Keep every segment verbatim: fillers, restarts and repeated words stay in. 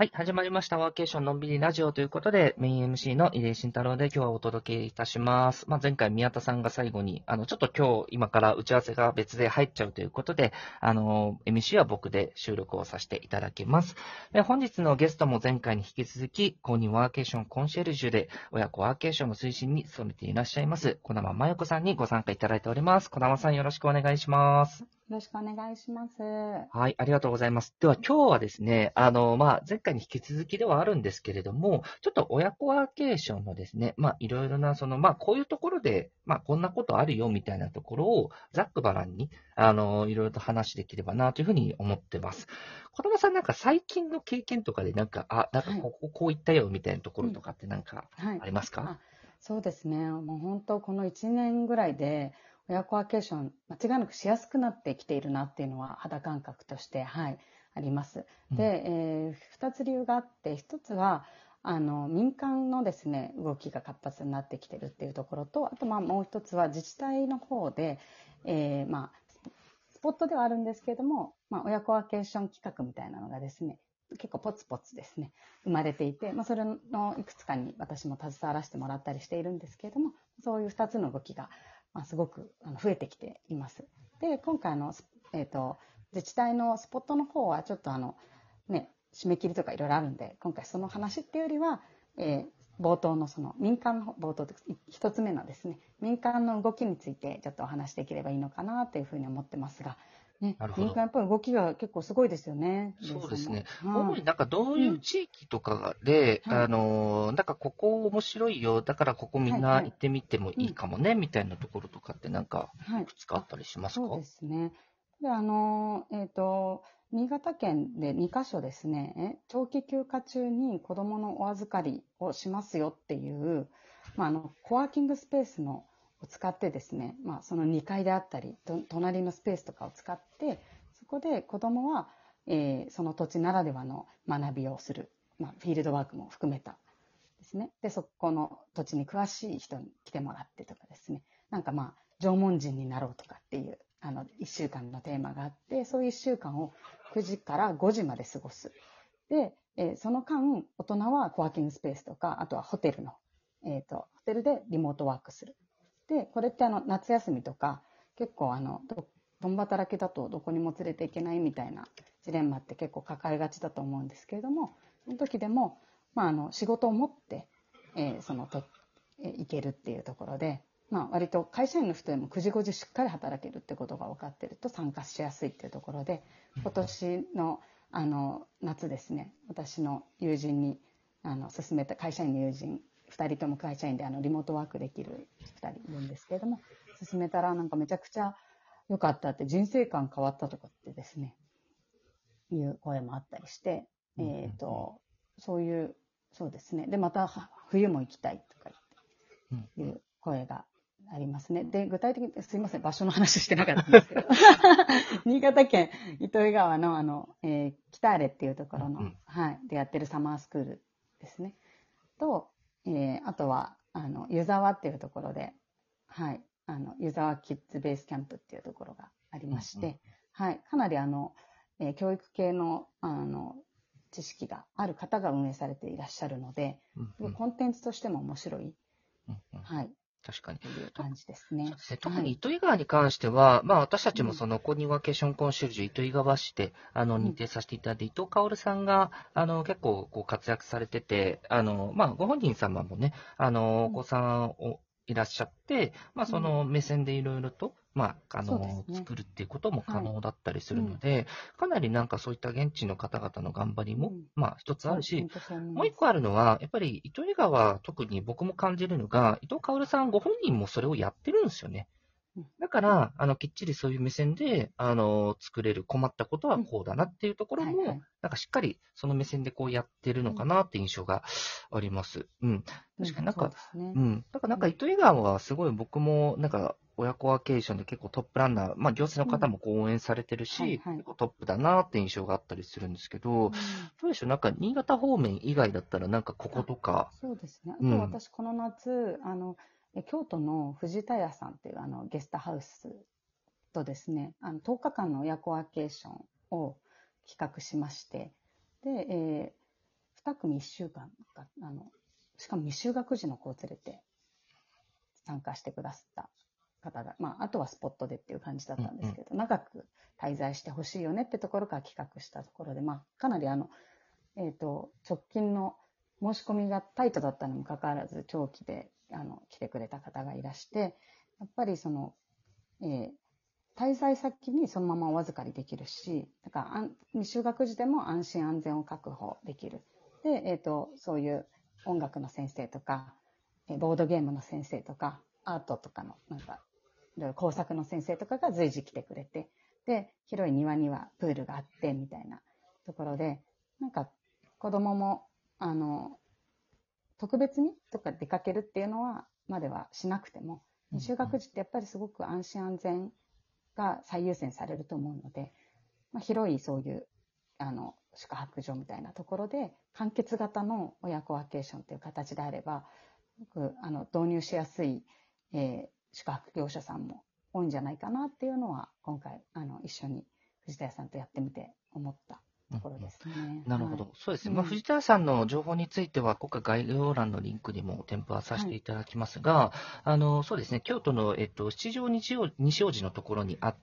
はい、始まりました。ワーケーションのんびりラジオということで、メイン エムシー の入江慎太郎で今日はお届けいたします。まあ、前回宮田さんが最後に、あの、ちょっと今日、今から打ち合わせが別で入っちゃうということで、あの、エムシー は僕で収録をさせていただきます。で、本日のゲストも前回に引き続き、公認ワーケーションコンシェルジュで、親子ワーケーションの推進に努めていらっしゃいます、児玉真由子さんにご参加いただいております。児玉さん、よろしくお願いします。よろしくお願いします。はい、ありがとうございます。では今日はですね、あの、まあ、前回に引き続きではあるんですけれども、ちょっと親子ワーケーションのですね、まあ、いろいろな、その、まあ、こういうところで、まあ、こんなことあるよみたいなところを、ざっくばらんに、あの、いろいろと話できればなというふうに思ってます。児玉さんなんか最近の経験とかで、なんか、あ、なんかここ、はい、こういったよみたいなところとかってなんかありますか？はいはい、そうですね、もう本当このいちねんぐらいで、親子ワーケーション、間違いなくしやすくなってきているなっていうのは肌感覚として、はい、あります。で、うんえー、ふたつ理由があって、ひとつはあの民間のですね、動きが活発になってきているっていうところと、あとまあもうひとつは自治体の方で、えーまあ、スポットではあるんですけれども、まあ、親子ワーケーション企画みたいなのがですね、結構ポツポツですね、生まれていて、まあ、それのいくつかに私も携わらせてもらったりしているんですけれども、そういうふたつの動きが、まあ、すごく増えてきています。で、今回の、えーと、自治体のスポットの方はちょっとあの、ね、締め切りとかいろいろあるんで、今回その話っていうよりは、えー、冒頭のその民間の冒頭というか一つ目のですね、民間の動きについてちょっとお話しできればいいのかなというふうに思ってますが。ね、民間やっぱり動きが結構すごいですよね。そうですね。主になんかどういう地域とかで、うん、あの、なんかここ面白いよ、だからここみんな行ってみてもいいかもね、はいはい、みたいなところとかってなんか、いくつかあったりしますか？はい、そうですね。で、あの、えっと、新潟県でにか所ですね、長期休暇中に子供のお預かりをしますよっていう、まあ、あの、コワーキングスペースのを使ってですね、まあ、そのにかいであったり隣のスペースとかを使って、そこで子どもは、えー、その土地ならではの学びをする、まあ、フィールドワークも含めたですね。で、そこの土地に詳しい人に来てもらってとかですね、なんかまあ縄文人になろうとかっていうあのいっしゅうかんのテーマがあって、そういういっしゅうかんをくじからごじまで過ごす。で、えー、その間大人はコワーキングスペースとか、あとはホテルの、えーと、ホテルでリモートワークする。で、これってあの夏休みとか結構あの共働きだとどこにも連れていけないみたいなジレンマって結構抱えがちだと思うんですけれども、その時でも、まあ、あの仕事を持って、えー、そのと、えー、行けるっていうところで、まあ、割と会社員の人でもくじごじしっかり働けるってことが分かってると参加しやすいっていうところで、今年の、あの夏ですね、私の友人にあの勧めた会社員の友人ふたりとも会社員であのリモートワークできるふたりいるんですけれども、進めたらなんかめちゃくちゃ良かったって、人生観変わったとかってですね、いう声もあったりして、えーと、そういう、そうですね。で、また冬も行きたいとかいう声がありますね。で、具体的に、すいません、場所の話してなかったんですけど、新潟県糸魚川のあの、えー、北荒れっていうところの、はい、でやってるサマースクールですね。と、えー、あとはあの湯沢っていうところで、はい、あの湯沢キッズベースキャンプっていうところがありまして、うんうん、はい、かなりあの、えー、教育系の、あの知識がある方が運営されていらっしゃるので、うんうん、コンテンツとしても面白い、うんうん、はい。確かに。という感じですね。特に糸魚川に関しては、はい、まあ私たちもその公認ワーケーションコンシェルジュ糸魚川市であの認定させていただいて、うん、伊藤薫さんがあの結構こう活躍されてて、あのまあご本人様もね、あのお子さんをいらっしゃって、まあその目線でいろいろと、まあ、あの、ね、作るっていうことも可能だったりするので、はい、かなりなんかそういった現地の方々の頑張りも、うん、まあ一つあるし、はい、もう一個あるのは、やっぱり糸魚川、特に僕も感じるのが、伊藤薫さんご本人もそれをやってるんですよね。だから、あの、きっちりそういう目線で、あの、作れる、困ったことはこうだなっていうところも、うんはいはい、なんかしっかりその目線でこうやってるのかなって印象があります。うん。確かになんか、うん。うね、うん、だからなんか糸魚川はすごい僕も、なんか、親子ワーケーションで結構トップランナー、まあ行政の方もこう応援されてるし、うんはいはい、結構トップだなって印象があったりするんですけど、うん、どうでしょう、なんか新潟方面以外だったらなんかこことか。そうですね。あと私この夏、うん、あの、京都の藤田屋さんっていうあのゲストハウスとですね、あのとおかかんの親子ワーケーションを企画しまして、で、えー、に組いっしゅうかんが、あの、しかも未就学児の子を連れて参加してくださった方が、まあ、あとはスポットでっていう感じだったんですけど、うんうん、長く滞在してほしいよねってところから企画したところで、まあ、かなりあの、えっと、直近の申し込みがタイトだったにもかかわらず、長期であの来てくれた方がいらして、やっぱりその、えー、滞在先にそのままお預かりできるし、だから未就学児でも安心安全を確保できる。で、えっと、そういう音楽の先生とか、ボードゲームの先生とか、アートとかの、なんか、いろいろ工作の先生とかが随時来てくれて、で、広い庭にはプールがあって、みたいなところで、なんか、子供も、あの、特別にとか出かけるっていうのは、まではしなくても、未就学児ってやっぱりすごく安心安全が最優先されると思うので、まあ、広いそういう、あの、宿泊所みたいなところで、完結型の親子ワーケーションという形であれば、すごくあの導入しやすい、えー、宿泊業者さんも多いんじゃないかなっていうのは、今回、あの、一緒に藤田屋さんとやってみて思ったところですね。なるほど、はい、そうですね、まあ、藤田屋さんの情報については、今回、概要欄のリンクにも添付はさせていただきますが、はい、あのそうですね、京都の、えっと、七条西大路のところにあって、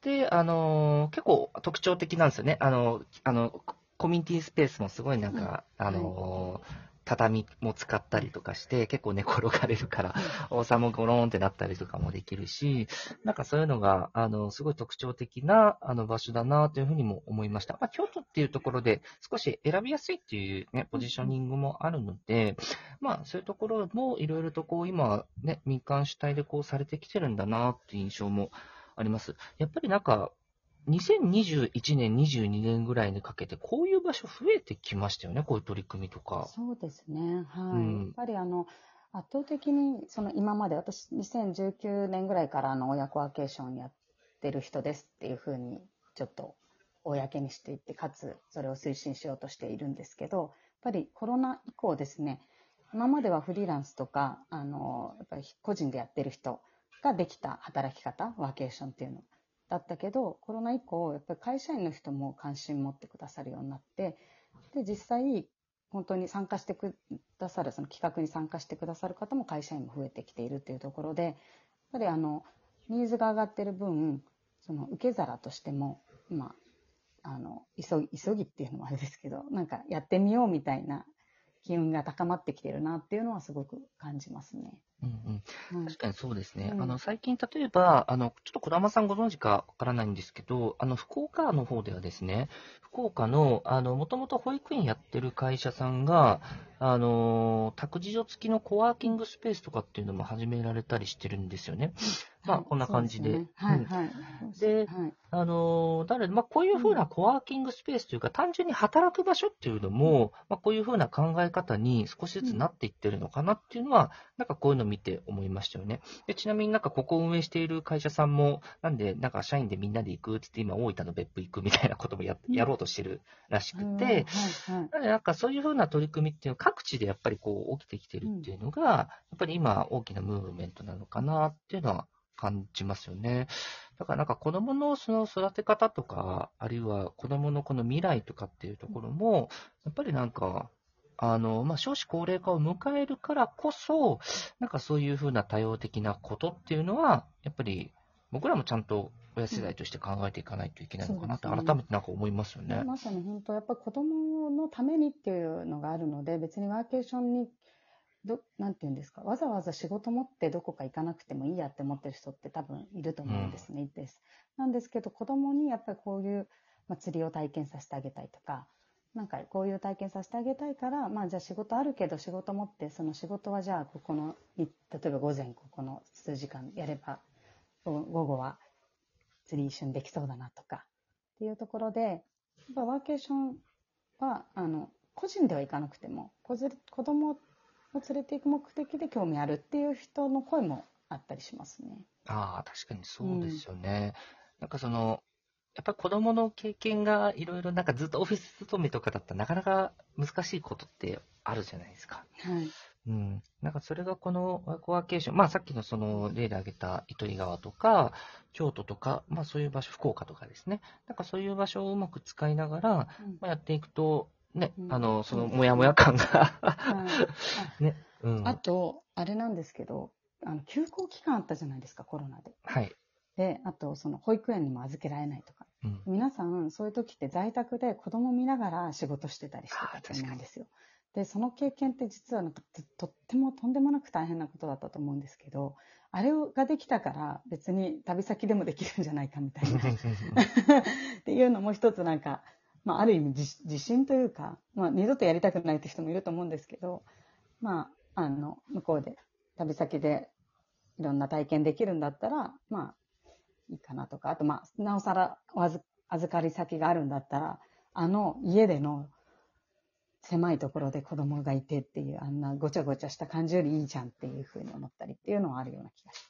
であの結構特徴的なんですよね、あのあのコミュニティスペースもすごいなんか、はい、あの畳も使ったりとかして、結構寝転がれるから、王様もゴローンってなったりとかもできるし、なんかそういうのが、あの、すごい特徴的な、あの、場所だなというふうにも思いました。まあ、京都っていうところで少し選びやすいっていうね、ポジショニングもあるので、まあ、そういうところもいろいろとこう、今ね、民間主体でこうされてきてるんだなっていう印象もあります。やっぱりなんか、にせんにじゅういちねん、にじゅうにねんぐらいにかけて、こういう場所増えてきましたよね、こういう取り組みとか。そうですね、はい、うん、やっぱりあの圧倒的にその今まで、私、にせんじゅうきゅうねんぐらいからあの親子ワーケーションやってる人ですっていうふうに、ちょっと公にしていって、かつそれを推進しようとしているんですけど、やっぱりコロナ以降ですね、今まではフリーランスとか、あのやっぱり個人でやってる人ができた働き方、ワーケーションっていうの。だったけど、コロナ以降、やっぱり会社員の人も関心持ってくださるようになって、で、実際、本当に参加してくださる、その企画に参加してくださる方も会社員も増えてきているというところで、やっぱりあの、ニーズが上がってる分、その受け皿としても、今、あの、急ぎ、急ぎっていうのもあれですけど、なんかやってみようみたいな機運が高まってきてるなっていうのはすごく感じますね。うんうん、確かにそうですね、うん、あの最近、例えばあの、ちょっと児玉さんご存知かわからないんですけど、あの福岡の方ではですね、福岡のもともと保育園やってる会社さんが、あの託児所付きのコワーキングスペースとかっていうのも始められたりしてるんですよね。まあ、こんな感じで。で、あの、だから、まあ、こういうふうなコワーキングスペースというか、うん、単純に働く場所っていうのも、まあ、こういうふうな考え方に少しずつなっていってるのかなっていうのは、うん、なんかこういうのを見て思いましたよね。で、ちなみになんかここを運営している会社さんも、なんで、なんか社員でみんなで行くって言って、今、大分の別府行くみたいなことも や, やろうとしてるらしくて、なんかそういうふうな取り組みっていうのは、各地でやっぱりこう起きてきてるっていうのが、うん、やっぱり今、大きなムーブメントなのかなっていうのは、感じますよね。だからなんか子供のその育て方とか、あるいは子供のこの未来とかっていうところも、やっぱりなんか、あの、まあ、少子高齢化を迎えるからこそ、なんかそういうふうな多様的なことっていうのは、やっぱり僕らもちゃんと親世代として考えていかないといけないのかなと改めてなんか思いますよね。まさに本当、やっぱり子供のためにっていうのがあるので、別にワーケーションにどなんていうんですか、わざわざ仕事持ってどこか行かなくてもいいやって思ってる人って多分いると思うんですね、うん、ですなんですけど、子供にやっぱりこういう、まあ、釣りを体験させてあげたいとか、なんかこういう体験させてあげたいから、まあ、じゃあ仕事あるけど仕事持って、その仕事はじゃあここの、例えば午前ここの数時間やれば午後は釣り一緒にできそうだなとかっていうところで、やっぱワーケーションはあの個人では行かなくても、子供って連れていく目的で興味あるっていう人の声もあったりしますね。ああ、確かにそうですよね。うん、なんかそのやっぱり子どもの経験がいろいろ、なんかずっとオフィス勤めとかだったらなかなか難しいことってあるじゃないですか。はい。うん。なんかそれがこのワーケーション、まあさっきのその例で挙げた糸魚川とか京都とか、まあそういう場所、福岡とかですね。なんかそういう場所をうまく使いながら、うん、まあやっていくと。ね、うん、あの、そのモヤモヤ感が、はいねうん。あと、あれなんですけど、あの休校期間あったじゃないですか、コロナで。はい。で、あと、その保育園にも預けられないとか、うん。皆さん、そういう時って在宅で子供見ながら仕事してたりしてたと思うんですよ。で、その経験って実はなんか と, とってもとんでもなく大変なことだったと思うんですけど、あれができたから別に旅先でもできるんじゃないかみたいなっていうのも一つなんか、まあ、ある意味自信というか、まあ、二度とやりたくないって人もいると思うんですけど、まあ、あの向こうで旅先でいろんな体験できるんだったら、まあ、いいかなとか、あと、まあ、なおさらお預かり先があるんだったら、あの家での狭いところで子供がいてっていう、あんなごちゃごちゃした感じよりいいじゃんっていうふうに思ったりっていうのはあるような気がし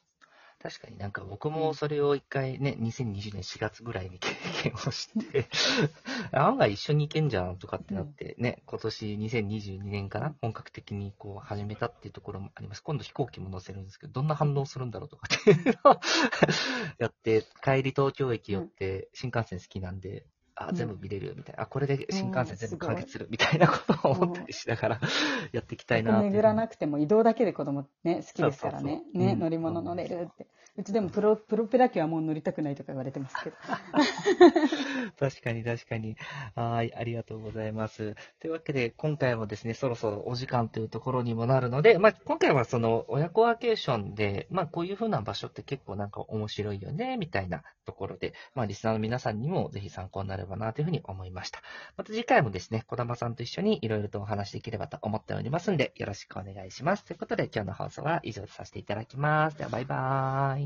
ます。確かになんか僕もそれを一回ね、うん、にせんにじゅうねんしがつぐらいに経験をして案外一緒に行けんじゃんとかってなってね、うん、今年にせんにじゅうにねんから本格的にこう始めたっていうところもあります。今度飛行機も乗せるんですけど、どんな反応するんだろうとかっていうのをやって、帰り東京駅寄って新幹線好きなんで、うんあ全部見れるみたいな、うん、あこれで新幹線全部完結するみたいなことを思ったりしながら、うん、やっていきたいなって。巡らなくても移動だけで子供ね好きですからね、そうそうそう、ね、うん、乗り物乗れるって。うちでもプロ、プロペラ機はもう乗りたくないとか言われてますけど確かに確かに。はい、ありがとうございます。というわけで今回もですね、そろそろお時間というところにもなるので、まあ、今回はその親子ワーケーションで、まあ、こういう風な場所って結構なんか面白いよねみたいなところで、まあ、リスナーの皆さんにもぜひ参考になるなというふうに思いました。また次回もですね、小玉さんと一緒にいろいろとお話できればと思っておりますので、よろしくお願いします。ということで今日の放送は以上とさせていただきます。ではバイバーイ。